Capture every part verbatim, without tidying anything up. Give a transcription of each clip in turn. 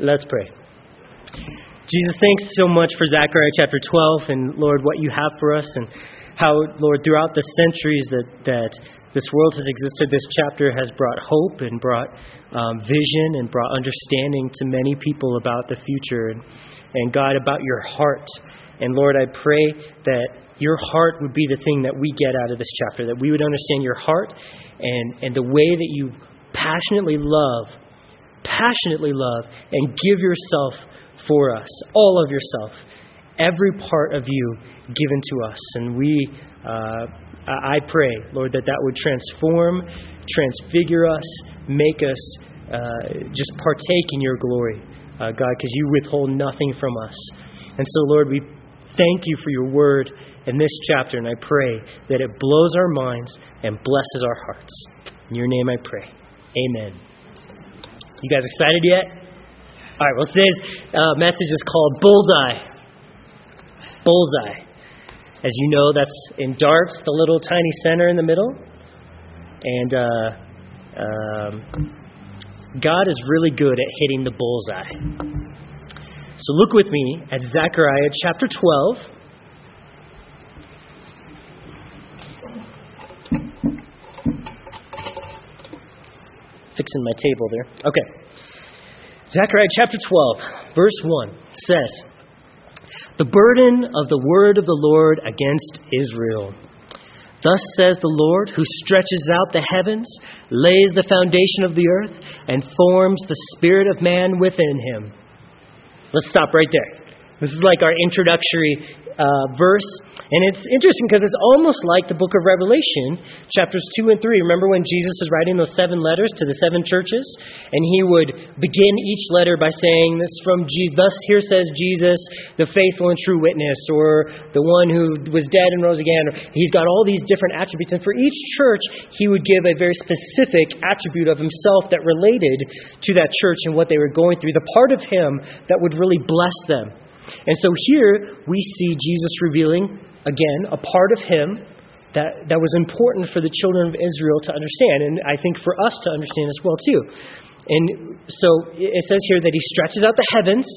Let's pray. Jesus, thanks so much for Zechariah chapter twelve and, Lord, what you have for us and how, Lord, throughout the centuries that, that this world has existed, this chapter has brought hope and brought um, vision and brought understanding to many people about the future and, and, God, about your heart. And, Lord, I pray that your heart would be the thing that we get out of this chapter, that we would understand your heart and, and the way that you passionately love passionately love and give yourself for us, all of yourself, every part of you given to us. And we, uh, I pray, Lord, that that would transform, transfigure us, make us uh, just partake in your glory, uh, God, because you withhold nothing from us. And so, Lord, we thank you for your word in this chapter, and I pray that it blows our minds and blesses our hearts. In your name I pray. Amen. You guys excited yet? All right, well, today's uh, message is called Bullseye. Bullseye. As you know, that's in darts, the little tiny center in the middle. And uh, um, God is really good at hitting the bullseye. So look with me at Zechariah chapter twelve. Fixing my table there. Okay. Zechariah chapter twelve, verse one says, "The burden of the word of the Lord against Israel. Thus says the Lord, who stretches out the heavens, lays the foundation of the earth, and forms the spirit of man within him." Let's stop right there. This is like our introductory Uh, verse, and it's interesting because it's almost like the book of Revelation, chapters two and three. Remember when Jesus was writing those seven letters to the seven churches, and he would begin each letter by saying, "This from Jesus, thus here says Jesus, the faithful and true witness," or "the one who was dead and rose again." He's got all these different attributes, and for each church he would give a very specific attribute of himself that related to that church and what they were going through, the part of him that would really bless them. And so here we see Jesus revealing, again, a part of him that, that was important for the children of Israel to understand, and I think for us to understand as well, too. And so it says here that he stretches out the heavens,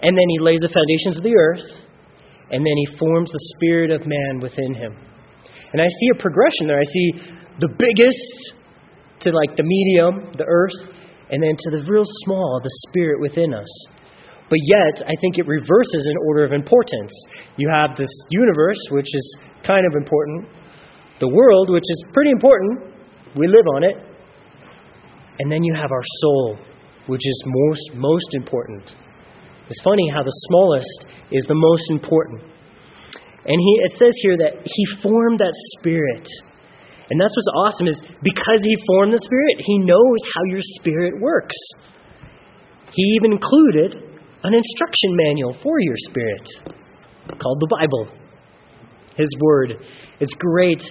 and then he lays the foundations of the earth, and then he forms the spirit of man within him. And I see a progression there. I see the biggest to like the medium, the earth, and then to the real small, the spirit within us. But yet, I think it reverses in order of importance. You have this universe, which is kind of important, the world, which is pretty important, we live on it, and then you have our soul, which is most most important. It's funny how the smallest is the most important. And he it says here that he formed that spirit. And that's what's awesome is because he formed the spirit, he knows how your spirit works. He even included an instruction manual for your spirit called the Bible, his word. It's great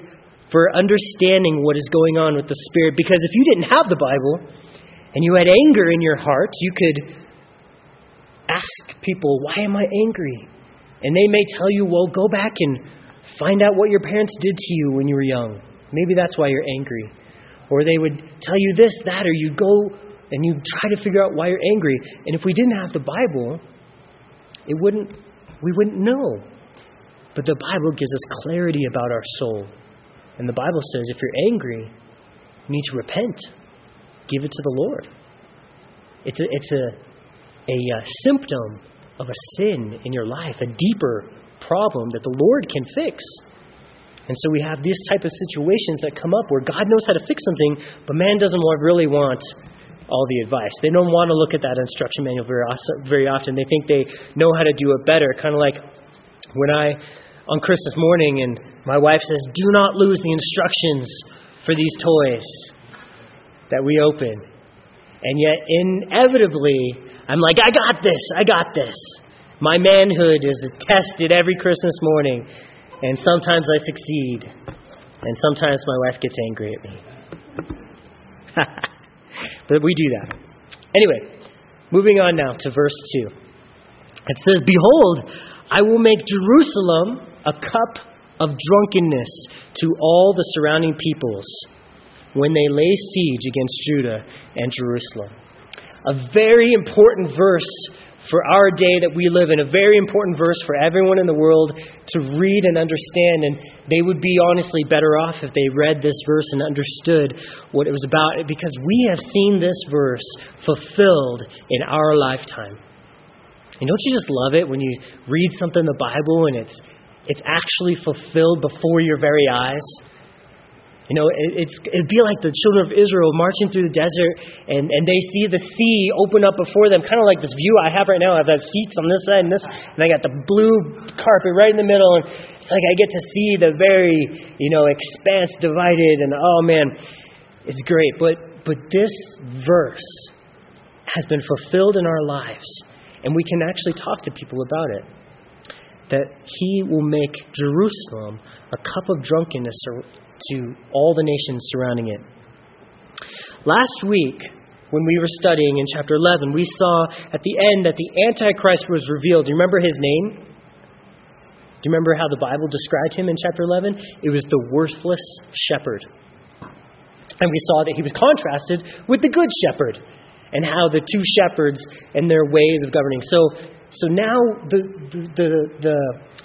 for understanding what is going on with the spirit, because if you didn't have the Bible and you had anger in your heart, you could ask people, "Why am I angry?" And they may tell you, "Well, go back and find out what your parents did to you when you were young. Maybe that's why you're angry." Or they would tell you this, that, or you'd go and you try to figure out why you're angry. And if we didn't have the Bible, it wouldn't we wouldn't know. But the Bible gives us clarity about our soul. And the Bible says if you're angry, you need to repent. Give it to the Lord. It's a, it's a, a, a symptom of a sin in your life, a deeper problem that the Lord can fix. And so we have these type of situations that come up where God knows how to fix something, but man doesn't really want all the advice. They don't want to look at that instruction manual very often. They think they know how to do it better. Kind of like when I, on Christmas morning, and my wife says, "Do not lose the instructions for these toys that we open." And yet, inevitably, I'm like, I got this, I got this. My manhood is tested every Christmas morning. And sometimes I succeed. And sometimes my wife gets angry at me. But we do that. Anyway, moving on now to verse two. It says, "Behold, I will make Jerusalem a cup of drunkenness to all the surrounding peoples when they lay siege against Judah and Jerusalem. A very important verse for our day that we live in. A very important verse for everyone in the world to read and understand. And they would be honestly better off if they read this verse and understood what it was about. Because we have seen this verse fulfilled in our lifetime. And don't you just love it when you read something in the Bible and it's it's actually fulfilled before your very eyes? You know, it, it's, it'd be like the children of Israel marching through the desert and, and they see the sea open up before them, kind of like this view I have right now. I have the seats on this side and this, and I got the blue carpet right in the middle. And it's like I get to see the very, you know, expanse divided, and oh man, it's great. But, but this verse has been fulfilled in our lives, and we can actually talk to people about it. That he will make Jerusalem a cup of drunkenness to all the nations surrounding it. Last week, when we were studying in chapter eleven, we saw at the end that the Antichrist was revealed. Do you remember his name? Do you remember how the Bible described him in chapter eleven? It was the worthless shepherd. And we saw that he was contrasted with the good shepherd and how the two shepherds and their ways of governing. So, So now the, the the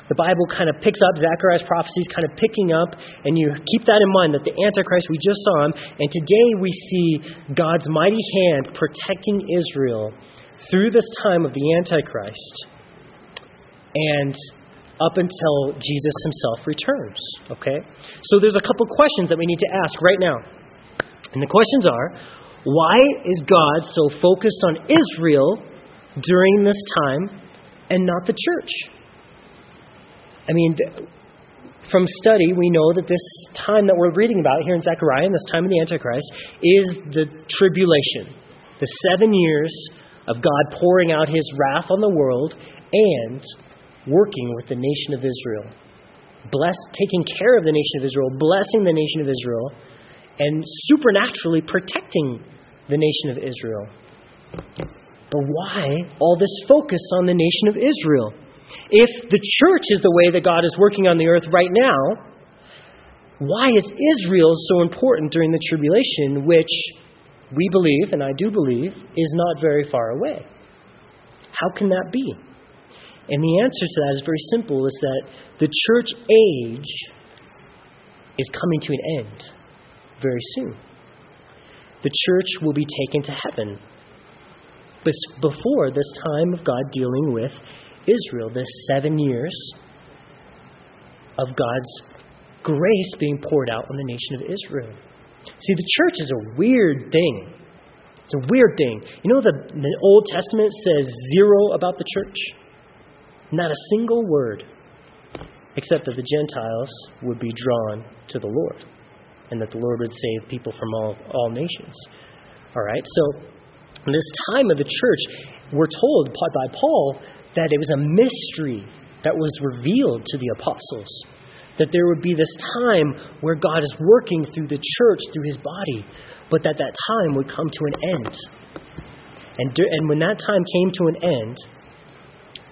the Bible kind of picks up, Zechariah's prophecy is kind of picking up, and you keep that in mind, that the Antichrist, we just saw him, and today we see God's mighty hand protecting Israel through this time of the Antichrist and up until Jesus himself returns, okay? So there's a couple questions that we need to ask right now. And the questions are, why is God so focused on Israel during this time and not the church? I mean, from study, we know that this time that we're reading about here in Zechariah, and this time of the Antichrist, is the tribulation. The seven years of God pouring out his wrath on the world and working with the nation of Israel. Bless, taking care of the nation of Israel, blessing the nation of Israel, and supernaturally protecting the nation of Israel. But why all this focus on the nation of Israel? If the church is the way that God is working on the earth right now, why is Israel so important during the tribulation, which we believe, and I do believe, is not very far away? How can that be? And the answer to that is very simple, is that the church age is coming to an end very soon. The church will be taken to heaven before this time of God dealing with Israel, this seven years of God's grace being poured out on the nation of Israel. See, the church is a weird thing. It's a weird thing. You know, the, the Old Testament says zero about the church? Not a single word, except that the Gentiles would be drawn to the Lord and that the Lord would save people from all, all nations. All right, so in this time of the church, we're told by Paul that it was a mystery that was revealed to the apostles, that there would be this time where God is working through the church, through his body, but that that time would come to an end. And, and when that time came to an end,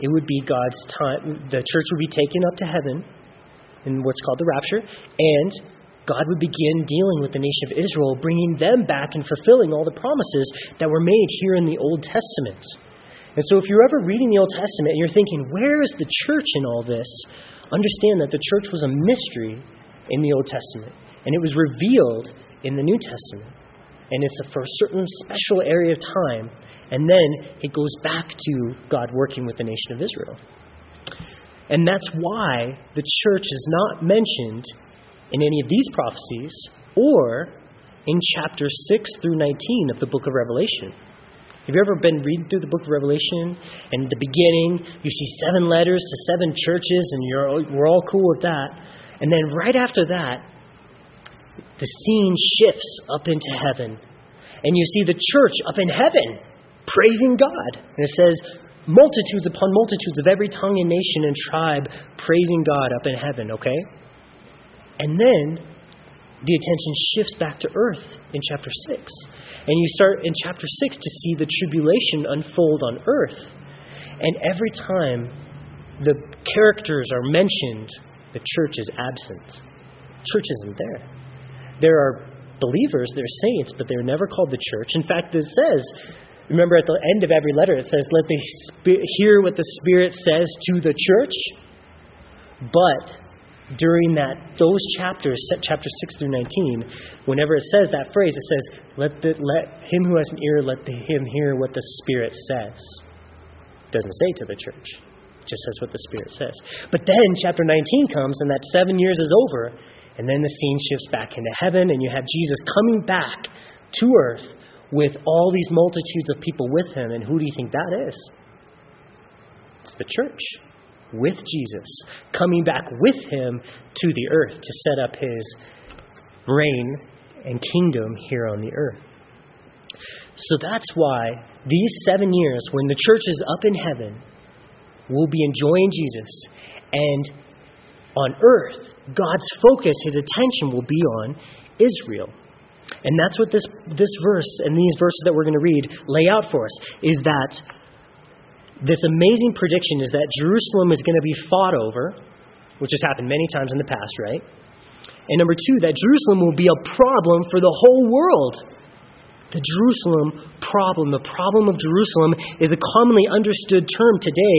it would be God's time. The church would be taken up to heaven in what's called the rapture, and God would begin dealing with the nation of Israel, bringing them back and fulfilling all the promises that were made here in the Old Testament. And so if you're ever reading the Old Testament and you're thinking, where is the church in all this? Understand that the church was a mystery in the Old Testament, and it was revealed in the New Testament. And it's a, for a certain special area of time, and then it goes back to God working with the nation of Israel. And that's why the church is not mentioned in any of these prophecies, or in chapters six through nineteen of the book of Revelation. Have you ever been reading through the book of Revelation? And at the beginning, you see seven letters to seven churches, and you're all, we're all cool with that. And then right after that, the scene shifts up into heaven. And you see the church up in heaven, praising God. And it says, multitudes upon multitudes of every tongue and nation and tribe praising God up in heaven, okay? And then the attention shifts back to earth in chapter six. And you start in chapter six to see the tribulation unfold on earth. And every time the characters are mentioned, the church is absent. Church isn't there. There are believers, there are saints, but they're never called the church. In fact, it says Remember at the end of every letter it says, let they hear what the Spirit says to the church. But during that, those chapters, chapter six through nineteen, whenever it says that phrase, it says, let the, let him who has an ear, let the, him hear what the Spirit says. It doesn't say to the church. It just says what the Spirit says. But then chapter nineteen comes and that seven years is over. And then the scene shifts back into heaven and you have Jesus coming back to earth with all these multitudes of people with him. And who do you think that is? It's the church with Jesus, coming back with him to the earth to set up his reign and kingdom here on the earth. So that's why these seven years when the church is up in heaven, we'll be enjoying Jesus. And on earth, God's focus, his attention will be on Israel. And that's what this, this verse and these verses that we're going to read lay out for us, is that this amazing prediction is that Jerusalem is going to be fought over, which has happened many times in the past, right? And number two, that Jerusalem will be a problem for the whole world. The Jerusalem problem, the problem of Jerusalem is a commonly understood term today.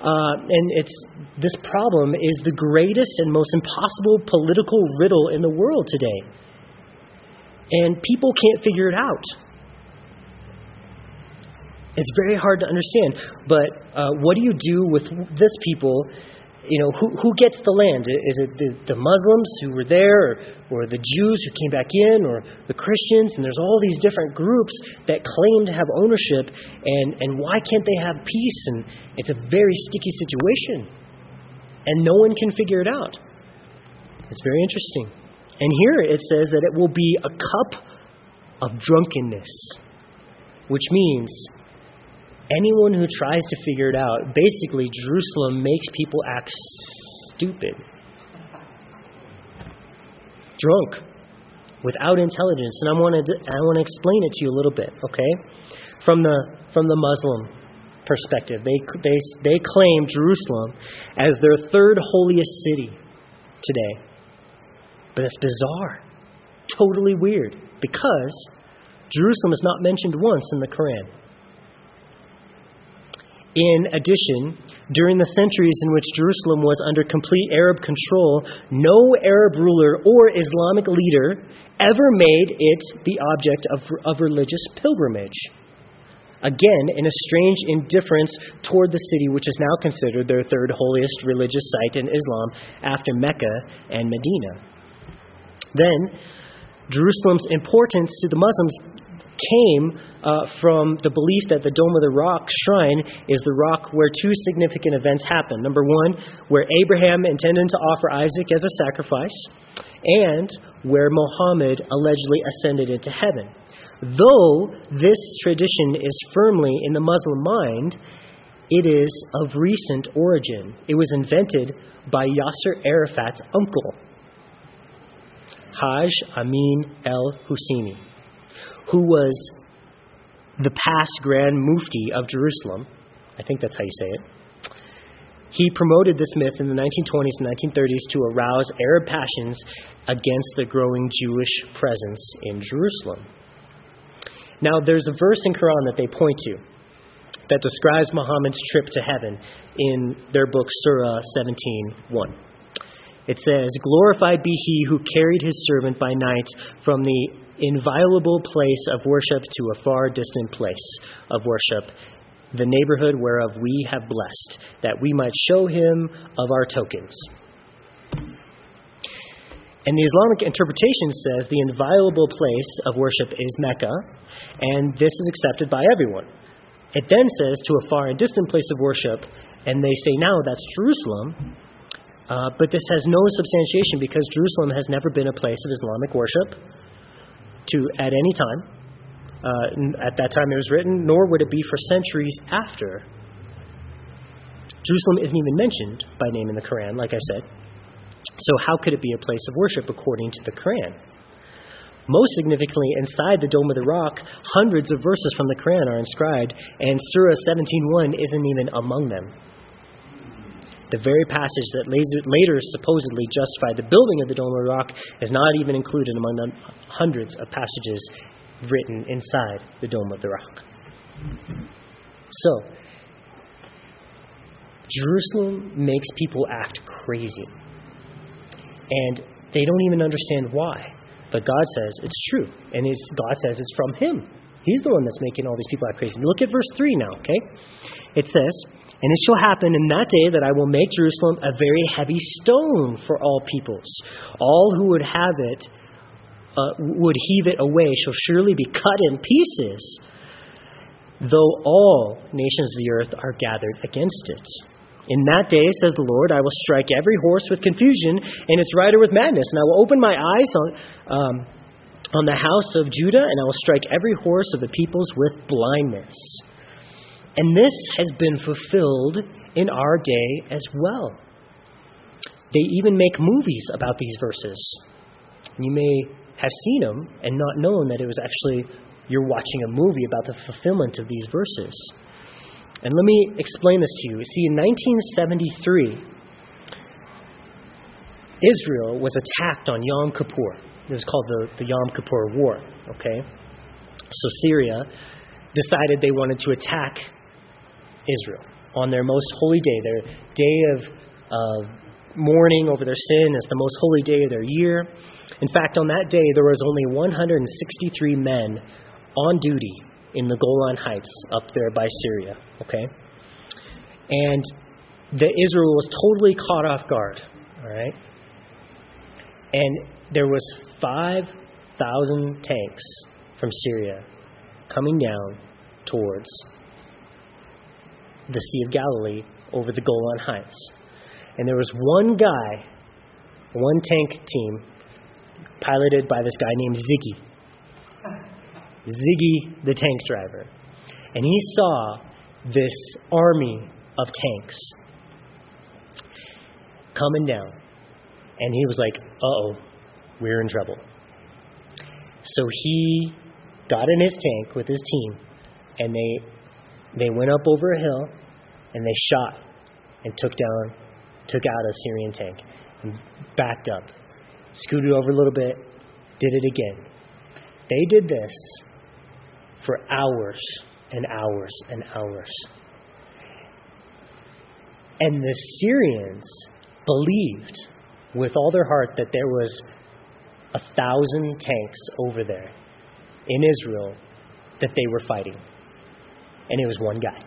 Uh, and it's this problem is the greatest and most impossible political riddle in the world today. And people can't figure it out. It's very hard to understand. But uh, what do you do with this people? You know, who, who gets the land? Is it the, the Muslims who were there, or, or the Jews who came back in, or the Christians? And there's all these different groups that claim to have ownership. And, and why can't they have peace? And it's a very sticky situation. And no one can figure it out. It's very interesting. And here it says that it will be a cup of drunkenness, which means anyone who tries to figure it out, basically Jerusalem makes people act stupid, drunk, without intelligence. And I wanted to, I want to explain it to you a little bit, okay? From the from the Muslim perspective, they they they claim Jerusalem as their third holiest city today, but it's bizarre, totally weird, because Jerusalem is not mentioned once in the Quran. In addition, during the centuries in which Jerusalem was under complete Arab control, no Arab ruler or Islamic leader ever made it the object of, of religious pilgrimage. Again, in a strange indifference toward the city, which is now considered their third holiest religious site in Islam after Mecca and Medina. Then, Jerusalem's importance to the Muslims came uh, from the belief that the Dome of the Rock shrine is the rock where two significant events happen. Number one, where Abraham intended to offer Isaac as a sacrifice, and where Muhammad allegedly ascended into heaven. Though this tradition is firmly in the Muslim mind, it is of recent origin. It was invented by Yasser Arafat's uncle, Haj Amin el-Husseini, who was the past Grand Mufti of Jerusalem. I think that's how you say it. He promoted this myth in the nineteen twenties and nineteen thirties to arouse Arab passions against the growing Jewish presence in Jerusalem. Now, there's a verse in Quran that they point to that describes Muhammad's trip to heaven in their book Surah seventeen one. It says, "Glorified be he who carried his servant by night from the inviolable place of worship to a far distant place of worship, the neighborhood whereof we have blessed, that we might show him of our tokens." And the Islamic interpretation says the inviolable place of worship is Mecca, and this is accepted by everyone. It then says to a far and distant place of worship, and they say now that's Jerusalem. Uh, but this has no substantiation because Jerusalem has never been a place of Islamic worship to at any time. Uh, at that time it was written, nor would it be for centuries after. Jerusalem isn't even mentioned by name in the Quran, like I said. So how could it be a place of worship according to the Quran? Most significantly, inside the Dome of the Rock, hundreds of verses from the Quran are inscribed, and Surah seventeen one isn't even among them. The very passage that later supposedly justified the building of the Dome of the Rock is not even included among the hundreds of passages written inside the Dome of the Rock. So, Jerusalem makes people act crazy. And they don't even understand why. But God says it's true. And it's, God says it's from Him. He's the one that's making all these people act crazy. Look at verse three now, okay? It says, "And it shall happen in that day that I will make Jerusalem a very heavy stone for all peoples. All who would have it, uh, would heave it away, shall surely be cut in pieces, though all nations of the earth are gathered against it. In that day, says the Lord, I will strike every horse with confusion and its rider with madness. And I will open my eyes on um, on the house of Judah, and I will strike every horse of the peoples with blindness." And this has been fulfilled in our day as well. They even make movies about these verses. You may have seen them and not known that it was actually you're watching a movie about the fulfillment of these verses. And let me explain this to you. See, in nineteen seventy-three, Israel was attacked on Yom Kippur. It was called the, the Yom Kippur War, okay? So Syria decided they wanted to attack Israel on their most holy day, their day of uh, mourning over their sin as the most holy day of their year. In fact, on that day, there was only one hundred sixty-three men on duty in the Golan Heights up there by Syria, okay? And the Israel was totally caught off guard, all right? And there was five thousand tanks from Syria coming down towards the Sea of Galilee over the Golan Heights. And there was one guy, one tank team, piloted by this guy named Ziggy. Ziggy, the tank driver. And he saw this army of tanks coming down. And he was like, uh-oh, we're in trouble. So he got in his tank with his team, and they they went up over a hill, and they shot and took down, took out a Syrian tank, and backed up, scooted over a little bit, did it again. They did this for hours and hours and hours. And the Syrians believed with all their heart that there was a thousand tanks over there in Israel that they were fighting. And it was one guy.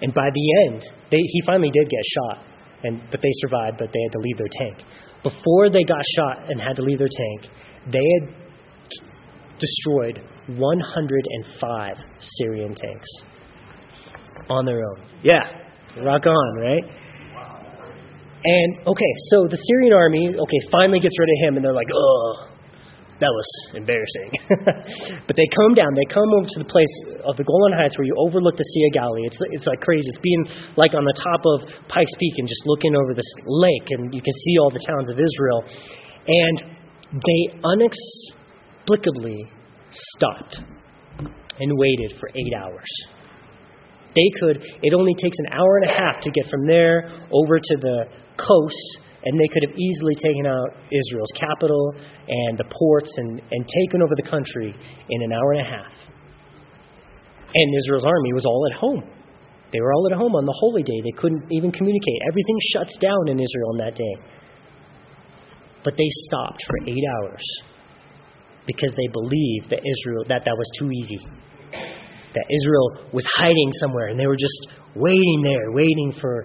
And by the end, they, he finally did get shot, and but they survived, but they had to leave their tank. Before they got shot and had to leave their tank, they had destroyed one hundred five Syrian tanks on their own. Yeah, rock on, right? And, okay, so the Syrian army, okay, finally gets rid of him, and they're like, oh, that was embarrassing. But they come down. They come over to the place of the Golan Heights where you overlook the Sea of Galilee. It's, it's like crazy. It's being like on the top of Pike's Peak and just looking over this lake, and you can see all the towns of Israel. And they unexplicably stopped and waited for eight hours. They could, it only takes an hour and a half to get from there over to the coast, and they could have easily taken out Israel's capital and the ports and, and taken over the country in an hour and a half. And Israel's army was all at home. They were all at home on the holy day. They couldn't even communicate. Everything shuts down in Israel on that day. But they stopped for eight hours because they believed that Israel, that that was too easy. That Israel was hiding somewhere, and they were just waiting there, waiting for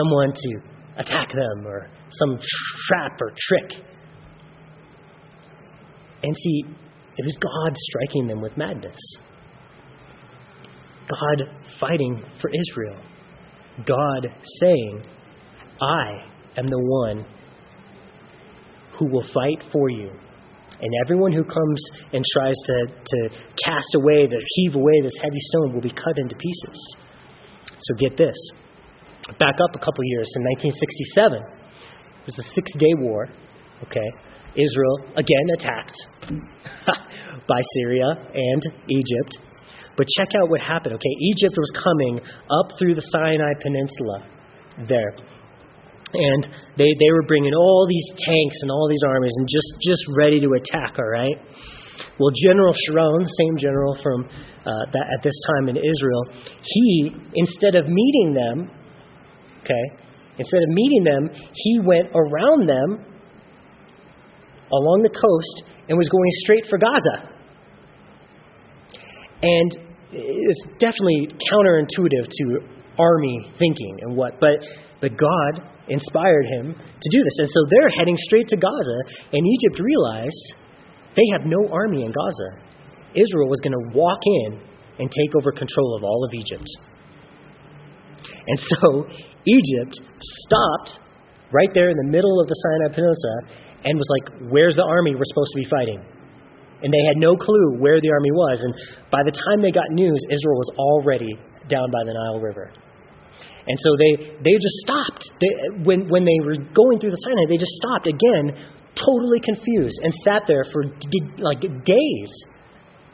someone to attack them or some trap or trick. And see, it was God striking them with madness. God fighting for Israel. God saying, I am the one who will fight for you. And everyone who comes and tries to, to cast away, to heave away this heavy stone will be cut into pieces. So get this. Back up a couple years. In nineteen sixty-seven, it was the Six Day War. Okay, Israel, again, attacked by Syria and Egypt. But check out what happened. Okay, Egypt was coming up through the Sinai Peninsula there. And they, they were bringing all these tanks and all these armies and just, just ready to attack, all right? Well, General Sharon, the same general from uh, that at this time in Israel, he, instead of meeting them, okay, instead of meeting them, he went around them along the coast and was going straight for Gaza. And it's definitely counterintuitive to army thinking and what, but but God inspired him to do this. And so they're heading straight to Gaza, and Egypt realized they have no army in Gaza. Israel was going to walk in and take over control of all of Egypt. And so Egypt stopped right there in the middle of the Sinai Peninsula and was like, where's the army we're supposed to be fighting? And they had no clue where the army was. And by the time they got news, Israel was already down by the Nile River. And so they, they just stopped. They, when, when they were going through the Sinai, they just stopped again, totally confused, and sat there for like days,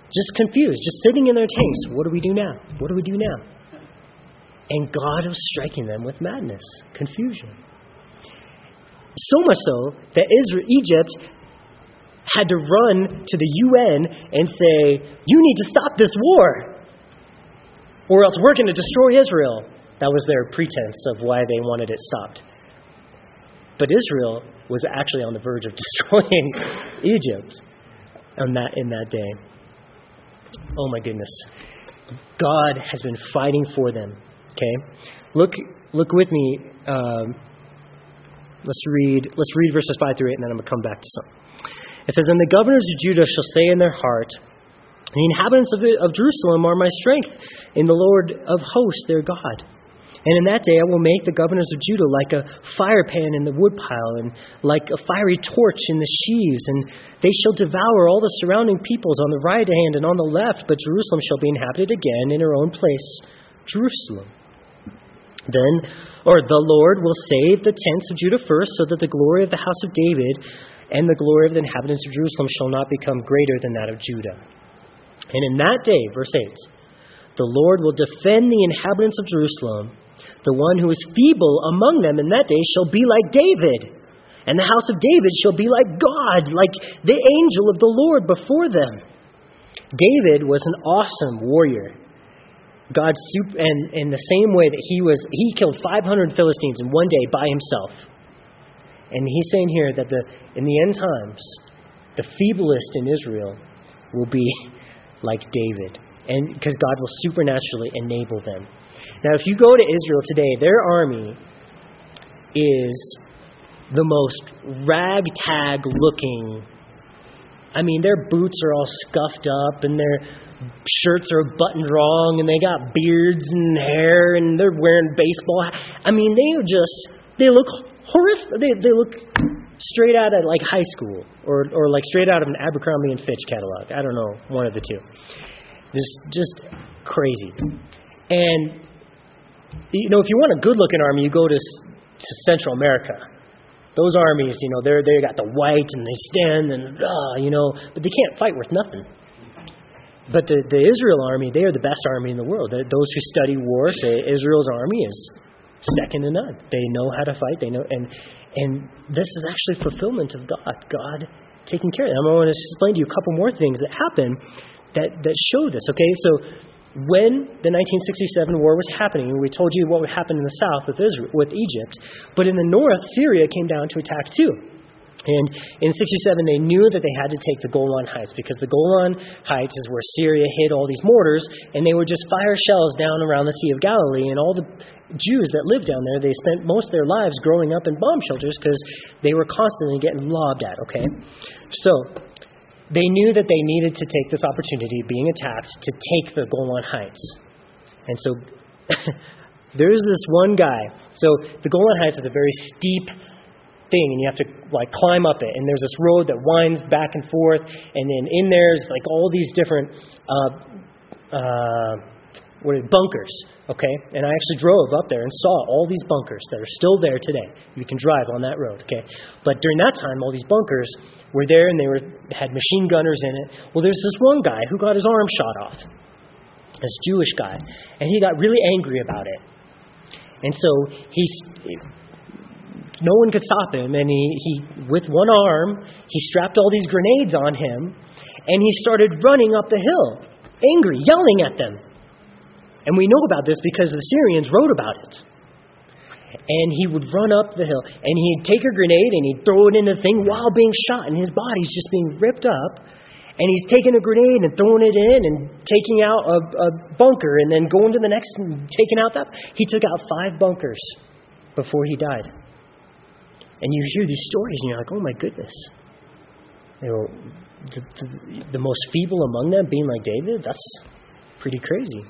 just confused, just sitting in their tanks. What do we do now? What do we do now? And God was striking them with madness, confusion. So much so that Israel, Egypt had to run to the U N and say, you need to stop this war, or else we're going to destroy Israel. That was their pretense of why they wanted it stopped. But Israel was actually on the verge of destroying Egypt on that, in that day. Oh my goodness. God has been fighting for them. Okay, look, look with me. Um, let's read, let's read verses five through eight, and then I'm gonna come back to some. It says, and the governors of Judah shall say in their heart, the inhabitants of, of Jerusalem are my strength in the Lord of hosts, their God. And in that day I will make the governors of Judah like a fire pan in the woodpile and like a fiery torch in the sheaves. And they shall devour all the surrounding peoples on the right hand and on the left. But Jerusalem shall be inhabited again in her own place, Jerusalem. Then, or the Lord will save the tents of Judah first, so that the glory of the house of David and the glory of the inhabitants of Jerusalem shall not become greater than that of Judah. And in that day, verse eight, the Lord will defend the inhabitants of Jerusalem. The one who is feeble among them in that day shall be like David, and the house of David shall be like God, like the angel of the Lord before them. David was an awesome warrior. God, and in the same way that he was, he killed five hundred Philistines in one day by himself. And he's saying here that the in the end times, the feeblest in Israel will be like David, and because God will supernaturally enable them. Now, if you go to Israel today, their army is the most ragtag-looking. I mean, their boots are all scuffed up, and their shirts are buttoned wrong, and they got beards and hair, and they're wearing baseball. I mean, they just, they look horrific. They, they look straight out of like high school or, or like straight out of an Abercrombie and Fitch catalog. I don't know, one of the two. Just, just crazy. And, you know, if you want a good-looking army, you go to, to Central America. Those armies, you know, they're, they got the white and they stand and, uh, you know, but they can't fight worth nothing. But the, the Israel army, they are the best army in the world. Those who study war say Israel's army is second to none. They know how to fight. They know, and and this is actually fulfillment of God. God taking care of them. I want to explain to you a couple more things that happen that, that show this. Okay, so when the nineteen sixty-seven war was happening, we told you what would happen in the south with Israel, with Egypt, but in the north, Syria came down to attack too. And in sixty-seven, they knew that they had to take the Golan Heights, because the Golan Heights is where Syria hid all these mortars, and they would just fire shells down around the Sea of Galilee. And all the Jews that lived down there, they spent most of their lives growing up in bomb shelters because they were constantly getting lobbed at, okay? So they knew that they needed to take this opportunity of being attacked to take the Golan Heights. And so there's this one guy. So the Golan Heights is a very steep thing, and you have to like climb up it, and there's this road that winds back and forth, and then in there's like all these different uh, uh, what are they, bunkers, okay? And I actually drove up there and saw all these bunkers that are still there today. You can drive on that road, okay? But during that time, all these bunkers were there, and they were had machine gunners in it. Well, there's this one guy who got his arm shot off, this Jewish guy, and he got really angry about it, and so he's. No one could stop him, and he, he, with one arm, he strapped all these grenades on him, And he started running up the hill, angry, yelling at them. And we know about this because the Syrians wrote about it. And he would run up the hill, and he'd take a grenade, and he'd throw it in the thing while being shot, and his body's just being ripped up. And he's taking a grenade and throwing it in and taking out a, a bunker and then going to the next and taking out that. He took out five bunkers before he died. And you hear these stories, and you're like, oh, my goodness. You know, the, the, the most feeble among them being like David, that's pretty crazy.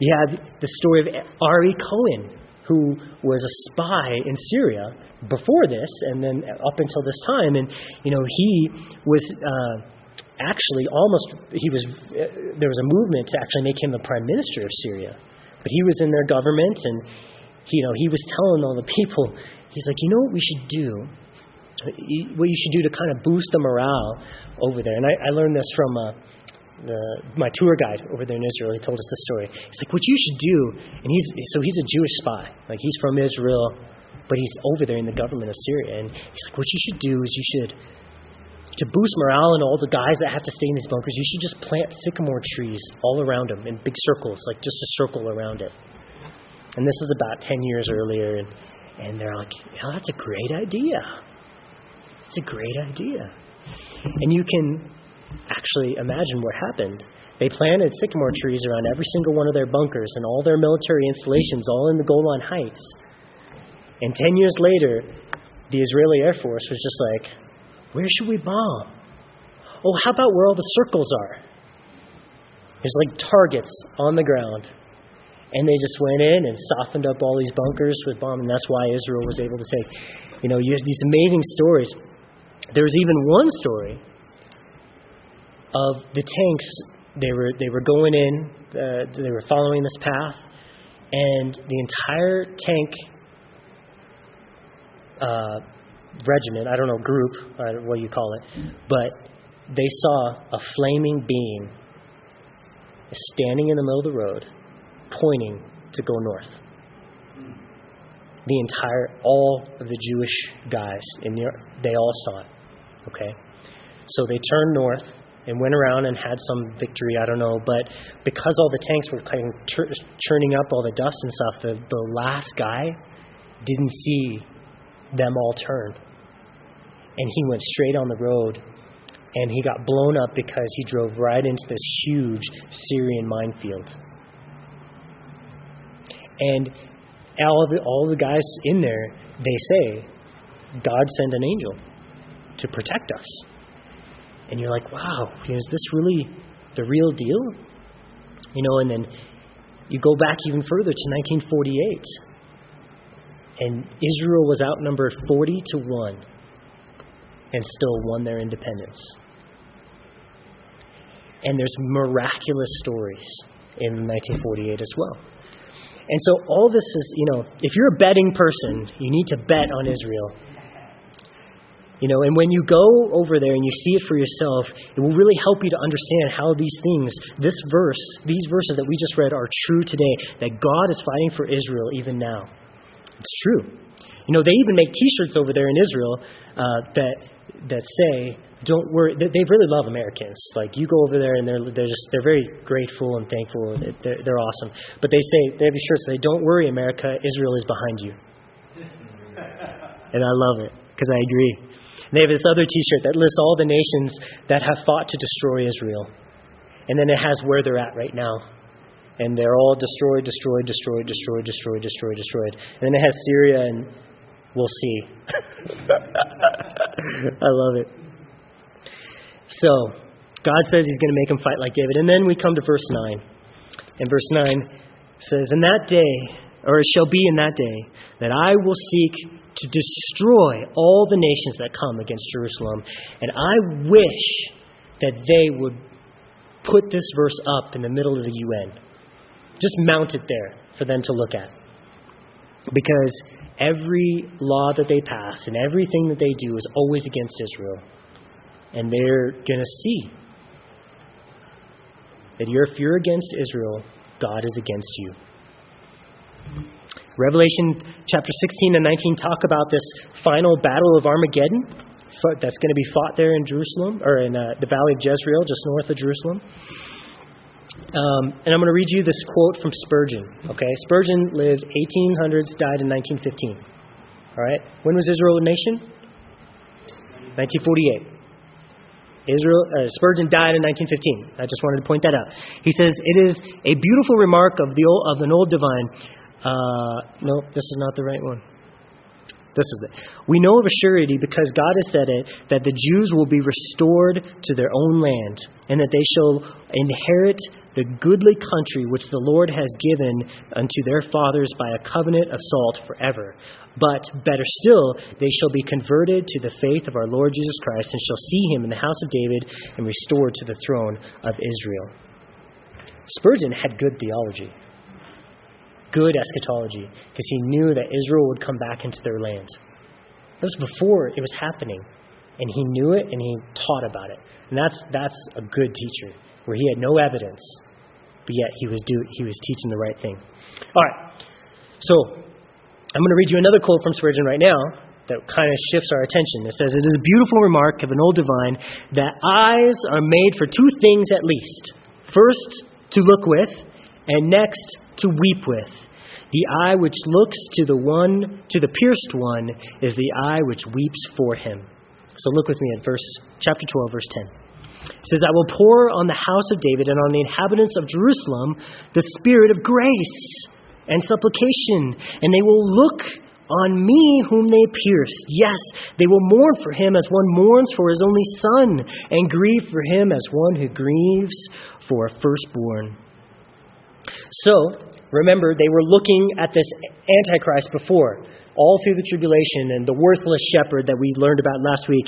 You have the story of Ari Cohen, who was a spy in Syria before this and then up until this time. And, you know, he was uh, actually almost, he was, there was a movement to actually make him the prime minister of Syria. But he was in their government, and, he, you know, he was telling all the people, he's like, you know what we should do? What you should do to kind of boost the morale over there. And I, I learned this from uh, the, my tour guide over there in Israel. He told us this story. He's like, what you should do, and he's so he's a Jewish spy. Like, he's from Israel, but he's over there in the government of Syria. And he's like, what you should do is you should, to boost morale and all the guys that have to stay in these bunkers, you should just plant sycamore trees all around them in big circles, like just a circle around it. And this is about ten years earlier. And, and they're like, oh, that's a great idea. It's a great idea. And you can actually imagine what happened. They planted sycamore trees around every single one of their bunkers and all their military installations, all in the Golan Heights. And ten years later, the Israeli Air Force was just like, where should we bomb? Oh, how about where all the circles are? There's like targets on the ground. And they just went in and softened up all these bunkers with bombs. And that's why Israel was able to take, you know, you have these amazing stories. There was even one story of the tanks. They were they were going in. Uh, they were following this path, and the entire tank uh, regiment, I don't know, group, or what you call it, but they saw a flaming beam standing in the middle of the road, pointing to go north. The entire, all of the Jewish guys in the, they all saw it. Okay, so they turned north and went around and had some victory. I don't know, but because all the tanks were kind of tur- churning up all the dust and stuff, the, the last guy didn't see them all turn, and he went straight on the road, and he got blown up because he drove right into this huge Syrian minefield. And all the, all the guys in there, they say, God sent an angel to protect us. And you're like, wow, is this really the real deal? You know, and then you go back even further to nineteen forty-eight. And Israel was outnumbered forty to one and still won their independence. And there's miraculous stories in nineteen forty-eight as well. And so all this is, you know, if you're a betting person, you need to bet on Israel. You know, and when you go over there and you see it for yourself, it will really help you to understand how these things, this verse, these verses that we just read are true today, that God is fighting for Israel even now. It's true. You know, they even make T-shirts over there in Israel uh, that that say, don't worry, they really love Americans. Like, you go over there and they're they're just they're very grateful and thankful. They're, they're awesome. But they say, they have these shirts that say, don't worry, America, Israel is behind you. And I love it because I agree. And they have this other T-shirt that lists all the nations that have fought to destroy Israel. And then it has where they're at right now. And they're all destroyed, destroyed, destroyed, destroyed, destroyed, destroyed, destroyed. And then it has Syria and we'll see. I love it. So, God says he's going to make them fight like David. And then we come to verse nine. And verse nine says, In that day, or it shall be in that day, that I will seek to destroy all the nations that come against Jerusalem. And I wish that they would put this verse up in the middle of the U N. Just mount it there for them to look at. Because every law that they pass and everything that they do is always against Israel. And they're going to see that if you're against Israel, God is against you. Revelation chapter sixteen and nineteen talk about this final battle of Armageddon. fought, that's going to be fought there in Jerusalem, or in uh, the Valley of Jezreel, just north of Jerusalem. Um, and I'm going to read you this quote from Spurgeon. Okay, Spurgeon lived eighteen hundreds, died in nineteen fifteen. All right, when was Israel a nation? nineteen forty-eight. Israel, uh, Spurgeon died in nineteen fifteen. I just wanted to point that out. He says, it is a beautiful remark of the old, of an old divine. Uh, no, this is not the right one. This is it. We know of a surety, because God has said it, that the Jews will be restored to their own land, and that they shall inherit the goodly country which the Lord has given unto their fathers by a covenant of salt forever. But better still, they shall be converted to the faith of our Lord Jesus Christ, and shall see him in the house of David and restored to the throne of Israel. Spurgeon had good theology, good eschatology, because he knew that Israel would come back into their land. It was before it was happening, and he knew it, and he taught about it. And that's that's a good teacher, where he had no evidence, but yet he was do he was teaching the right thing. All right, so I'm going to read you another quote from Spurgeon right now that kind of shifts our attention. It says, "It is a beautiful remark of an old divine that eyes are made for two things at least: first, to look with, and next, to weep with. The eye which looks to the one, to the pierced one, is the eye which weeps for him." So look with me at verse chapter twelve, verse ten. It says, "I will pour on the house of David and on the inhabitants of Jerusalem the spirit of grace and supplication, and they will look on me whom they pierced. Yes, they will mourn for him as one mourns for his only son, and grieve for him as one who grieves for a firstborn." So, remember, they were looking at this Antichrist before, all through the tribulation and the worthless shepherd that we learned about last week.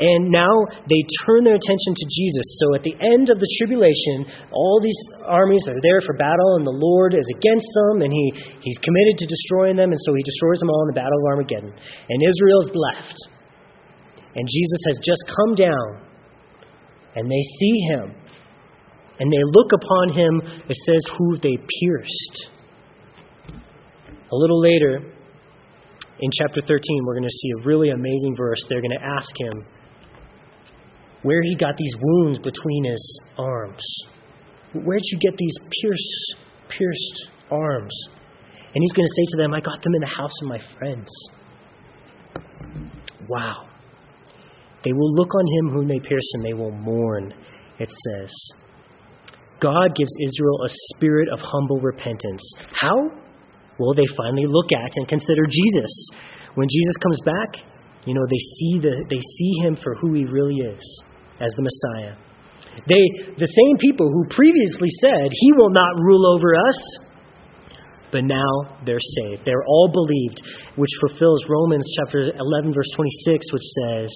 And now they turn their attention to Jesus. So at the end of the tribulation, all these armies are there for battle, and the Lord is against them, and he, he's committed to destroying them, and so he destroys them all in the Battle of Armageddon. And Israel's left. And Jesus has just come down, and they see him. And they look upon him, it says, who they pierced. A little later, in chapter thirteen, we're going to see a really amazing verse. They're going to ask him where he got these wounds between his arms. Where did you get these pierced, pierced arms? And he's going to say to them, I got them in the house of my friends. Wow. They will look on him whom they pierced, and they will mourn, it says. God gives Israel a spirit of humble repentance. How? Well, they finally look at and consider Jesus. When Jesus comes back, you know, they see the they see him for who he really is, as the Messiah. They, the same people who previously said, he will not rule over us, but now they're saved. They're all believed, which fulfills Romans chapter eleven, verse twenty-six, which says,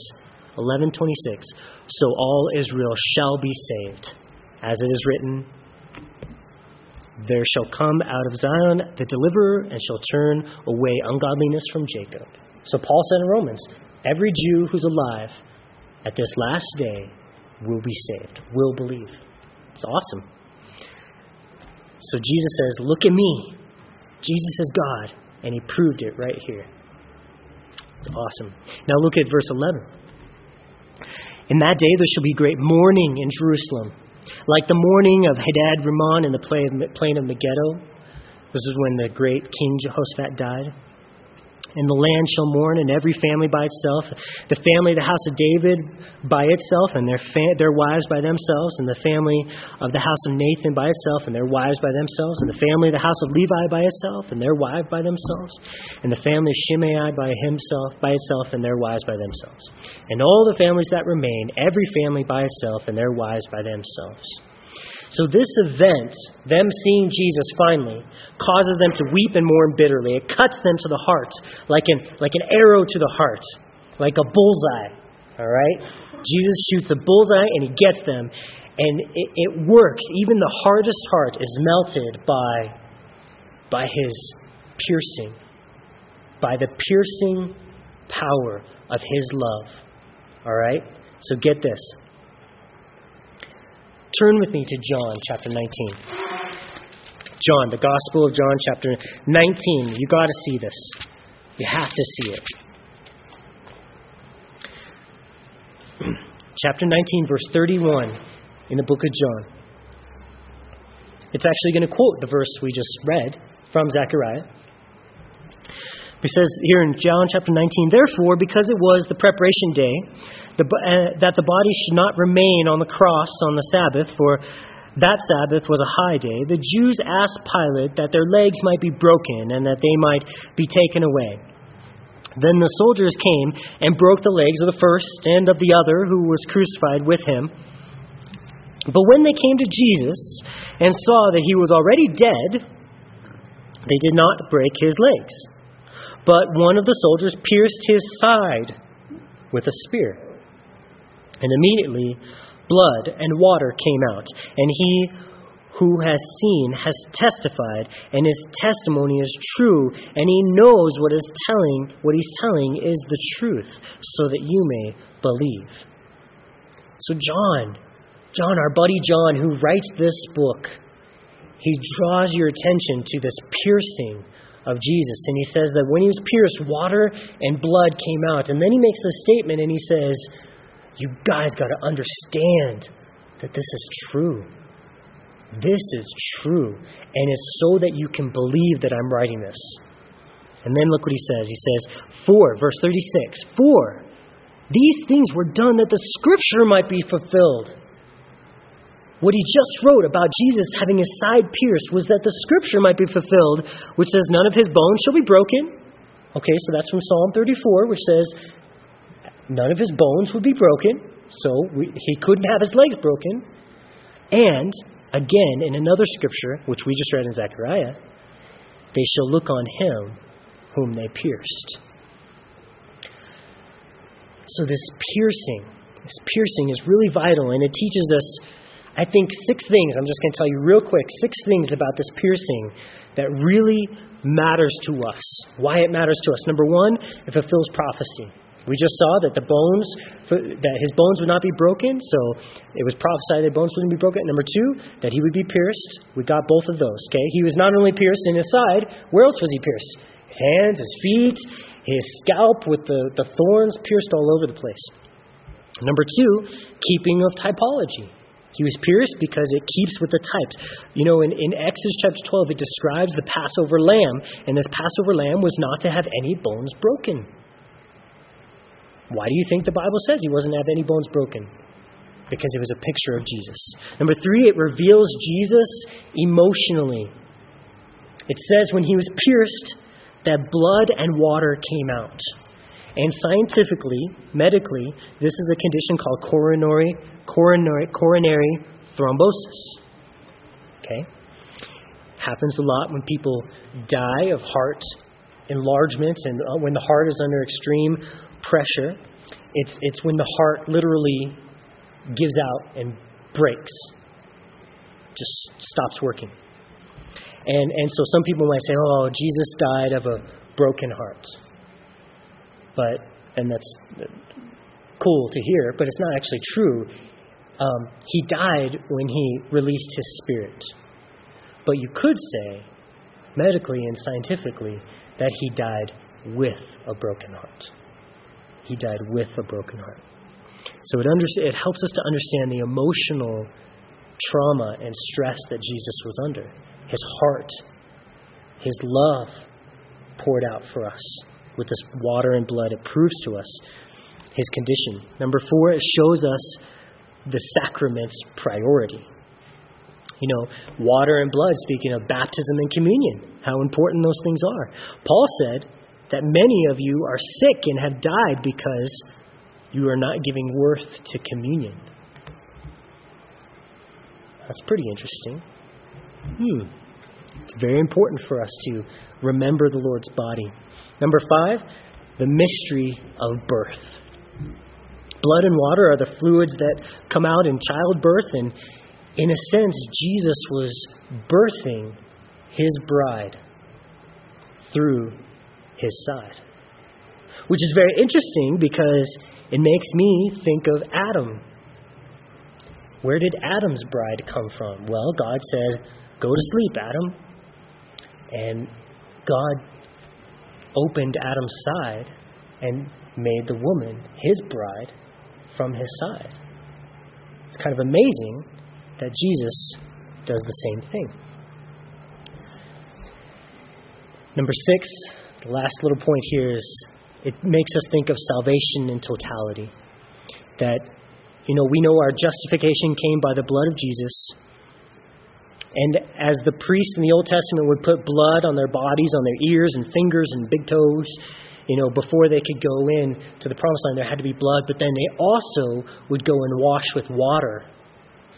eleven twenty-six, so all Israel shall be saved. As it is written, there shall come out of Zion the deliverer, and shall turn away ungodliness from Jacob. So Paul said in Romans, every Jew who's alive at this last day will be saved, will believe. It's awesome. So Jesus says, look at me. Jesus is God, and he proved it right here. It's awesome. Now look at verse eleven. In that day there shall be great mourning in Jerusalem, like the mourning of Hadad Ramon in the plain of Megiddo. This is when the great King Jehoshaphat died. And the land shall mourn, and every family by itself, the family of the house of David by itself, and their fa- their wives by themselves, and the family of the house of Nathan by itself, and their wives by themselves, and the family of the house of Levi by itself, and their wives by themselves, and the family of Shimei by himself by itself, and their wives by themselves, and all the families that remain, every family by itself, and their wives by themselves. So this event, them seeing Jesus finally, causes them to weep and mourn bitterly. It cuts them to the heart, like an like an arrow to the heart, like a bullseye. All right? Jesus shoots a bullseye, and he gets them. And it, it works. Even the hardest heart is melted by, by his piercing, by the piercing power of his love. All right? So get this. Turn with me to John chapter nineteen. John, the Gospel of John chapter nineteen. You got to see this. You have to see it. chapter nineteen, verse thirty-one in the book of John. It's actually going to quote the verse we just read from Zechariah. It says here in John chapter nineteen, "Therefore, because it was the preparation day, the, uh, that the body should not remain on the cross on the Sabbath, for that Sabbath was a high day, the Jews asked Pilate that their legs might be broken and that they might be taken away. Then the soldiers came and broke the legs of the first and of the other who was crucified with him. But when they came to Jesus and saw that he was already dead, they did not break his legs. But one of the soldiers pierced his side with a spear. And immediately blood and water came out. And he who has seen has testified, and his testimony is true, and he knows what is telling, what he's telling is the truth, so that you may believe." So John, John, our buddy John, who writes this book, he draws your attention to this piercing of Jesus, and he says that when he was pierced, water and blood came out. And then he makes this statement, and he says, "You guys got to understand that this is true. This is true, and it's so that you can believe that I'm writing this." And then look what he says. He says, "For," verse thirty-six, "for these things were done that the scripture might be fulfilled." What he just wrote about Jesus having his side pierced was that the scripture might be fulfilled, which says, "None of his bones shall be broken." Okay, so that's from Psalm thirty-four, which says, none of his bones would be broken. So we, he couldn't have his legs broken. And again, in another scripture, which we just read in Zechariah, "They shall look on him whom they pierced." So this piercing, this piercing is really vital, and it teaches us, I think, six things. I'm just going to tell you real quick, six things about this piercing that really matters to us, why it matters to us. Number one, it fulfills prophecy. We just saw that the bones, that his bones would not be broken, so it was prophesied that bones wouldn't be broken. Number two, that he would be pierced. We got both of those, okay? He was not only pierced in his side, where else was he pierced? His hands, his feet, his scalp with the, the thorns pierced all over the place. Number two, keeping of typology. He was pierced because it keeps with the types. You know, in, in Exodus chapter twelve, it describes the Passover lamb, and this Passover lamb was not to have any bones broken. Why do you think the Bible says he wasn't to have any bones broken? Because it was a picture of Jesus. Number three, it reveals Jesus emotionally. It says when he was pierced that blood and water came out. And scientifically, medically, this is a condition called coronary, coronary, coronary thrombosis. Okay? Happens a lot when people die of heart enlargements and when the heart is under extreme pressure. It's it's when the heart literally gives out and breaks, just stops working. And and so some people might say, "Oh, Jesus died of a broken heart," but and that's cool to hear, but it's not actually true. Um, he died when he released his spirit, but you could say, medically and scientifically, that he died with a broken heart. He died with a broken heart. So it, under, it helps us to understand the emotional trauma and stress that Jesus was under. His heart, his love poured out for us with this water and blood. It proves to us his condition. Number four, it shows us the sacrament's priority. You know, water and blood, speaking of baptism and communion, how important those things are. Paul said that many of you are sick and have died because you are not giving worth to communion. That's pretty interesting. Hmm. It's very important for us to remember the Lord's body. Number five, the mystery of birth. Blood and water are the fluids that come out in childbirth, and in a sense, Jesus was birthing his bride through his side, which is very interesting because it makes me think of Adam. Where did Adam's bride come from? Well, God said, "Go to sleep, Adam." And God opened Adam's side and made the woman, his bride, from his side. It's kind of amazing that Jesus does the same thing. Number six, the last little point here is it makes us think of salvation in totality. That, you know, we know our justification came by the blood of Jesus. And as the priests in the Old Testament would put blood on their bodies, on their ears and fingers and big toes, you know, before they could go in to the promised land, there had to be blood. But then they also would go and wash with water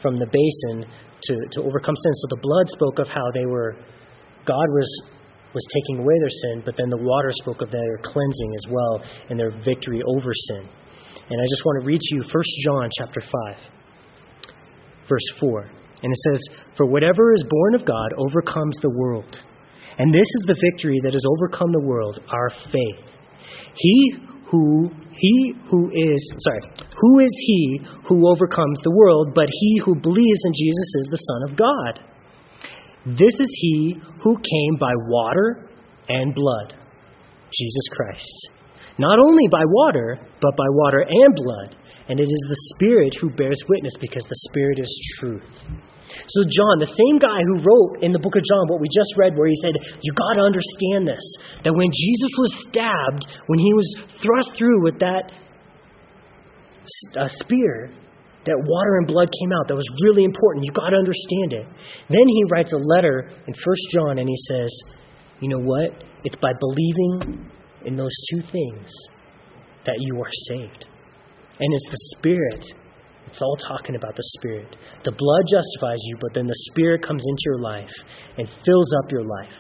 from the basin to, to overcome sin. So the blood spoke of how they were, God was was taking away their sin, but then the water spoke of their cleansing as well and their victory over sin. And I just want to read to you First John chapter five, verse four. And it says, "For whatever is born of God overcomes the world. And this is the victory that has overcome the world, our faith. He who he who is sorry, who is he who overcomes the world, but he who believes in Jesus is the Son of God. This is he who came by water and blood, Jesus Christ. Not only by water, but by water and blood. And it is the Spirit who bears witness, because the Spirit is truth." So John, the same guy who wrote in the book of John what we just read, where he said, you got to understand this, that when Jesus was stabbed, when he was thrust through with that uh, spear, that water and blood came out. That was really important. You got to understand it. Then he writes a letter in First John and he says, you know what? It's by believing in those two things that you are saved. And it's the Spirit. It's all talking about the Spirit. The blood justifies you, but then the Spirit comes into your life and fills up your life.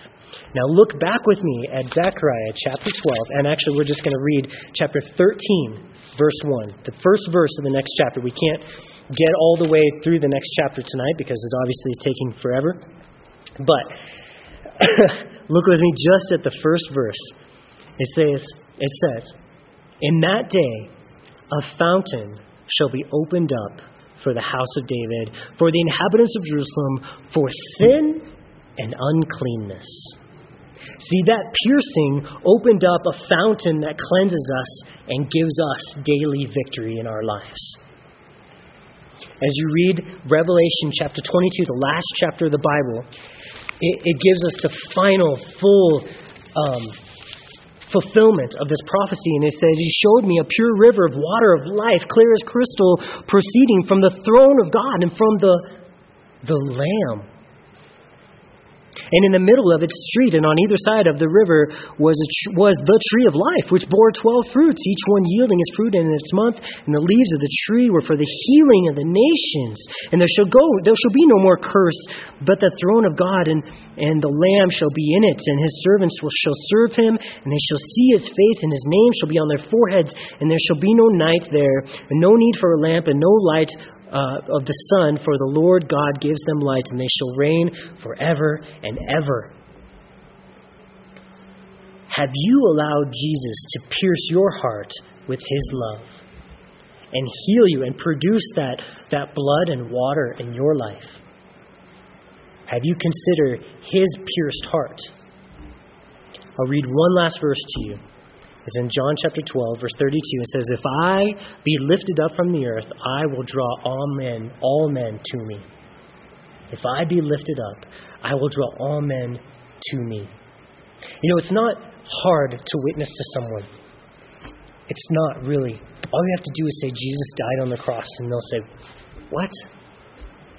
Now look back with me at Zechariah chapter twelve. And actually, we're just going to read chapter thirteen, verse one. The first verse of the next chapter. We can't get all the way through the next chapter tonight because it obviously is taking forever. But look with me just at the first verse. It says, it says, "In that day, a fountain shall be opened up for the house of David, for the inhabitants of Jerusalem, for sin and uncleanness." See, that piercing opened up a fountain that cleanses us and gives us daily victory in our lives. As you read Revelation chapter twenty-two, the last chapter of the Bible, it, it gives us the final, full um fulfillment of this prophecy. And it says, "He showed me a pure river of water of life, clear as crystal, proceeding from the throne of God and from the, the Lamb. And in the middle of its street and on either side of the river was a tr- was the tree of life, which bore twelve fruits, each one yielding its fruit in its month. And the leaves of the tree were for the healing of the nations. And there shall go, there shall be no more curse, but the throne of God and, and the Lamb shall be in it. And his servants will, shall serve him, and they shall see his face, and his name shall be on their foreheads. And there shall be no night there, and no need for a lamp, and no light Uh, of the sun, for the Lord God gives them light, and they shall reign forever and ever." Have you allowed Jesus to pierce your heart with his love and heal you and produce that, that blood and water in your life? Have you considered his pierced heart? I'll read one last verse to you. It's in John chapter twelve, verse thirty-two. It says, "If I be lifted up from the earth, I will draw all men, all men to me. If I be lifted up, I will draw all men to me." You know, it's not hard to witness to someone. It's not really. All you have to do is say, "Jesus died on the cross," and they'll say, "What?"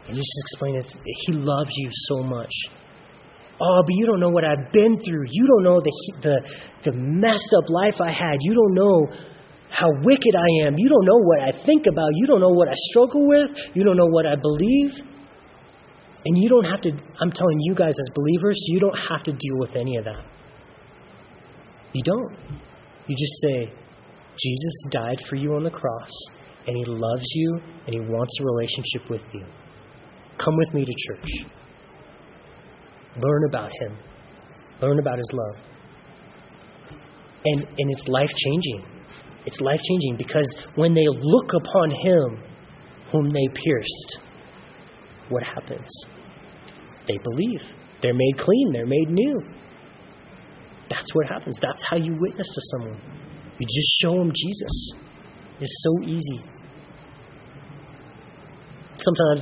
And you just explain it. He loves you so much. "Oh, but you don't know what I've been through. You don't know the the the messed up life I had. You don't know how wicked I am. You don't know what I think about. You don't know what I struggle with. You don't know what I believe." And you don't have to, I'm telling you guys as believers, you don't have to deal with any of that. You don't. You just say, Jesus died for you on the cross, and he loves you, and he wants a relationship with you. Come with me to church. Learn about him. Learn about his love. And and it's life-changing. It's life-changing, because when they look upon him whom they pierced, what happens? They believe. They're made clean. They're made new. That's what happens. That's how you witness to someone. You just show them Jesus. It's so easy. sometimes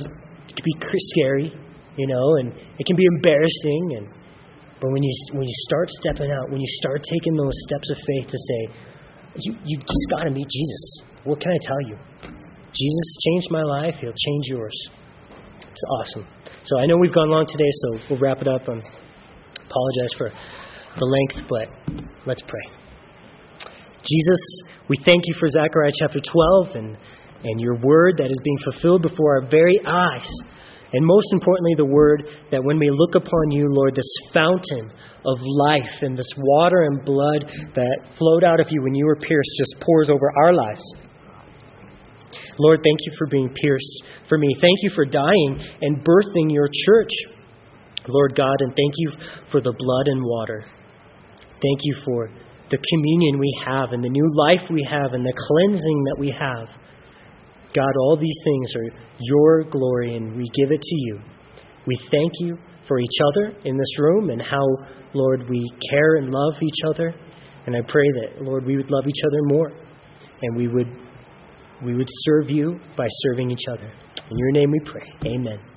it can be scary, you know, and it can be embarrassing. And but when you when you start stepping out, when you start taking those steps of faith to say, you you just got to meet Jesus. What can I tell you? Jesus changed my life. He'll change yours. It's awesome. So I know we've gone long today, so we'll wrap it up. I apologize for the length, but let's pray. Jesus, we thank you for Zechariah chapter twelve and, and your word that is being fulfilled before our very eyes. And most importantly, the word that when we look upon you, Lord, this fountain of life and this water and blood that flowed out of you when you were pierced just pours over our lives. Lord, thank you for being pierced for me. Thank you for dying and birthing your church, Lord God, and thank you for the blood and water. Thank you for the communion we have and the new life we have and the cleansing that we have. God, all these things are your glory, and we give it to you. We thank you for each other in this room and how, Lord, we care and love each other. And I pray that, Lord, we would love each other more, and we would we would serve you by serving each other. In your name we pray. Amen.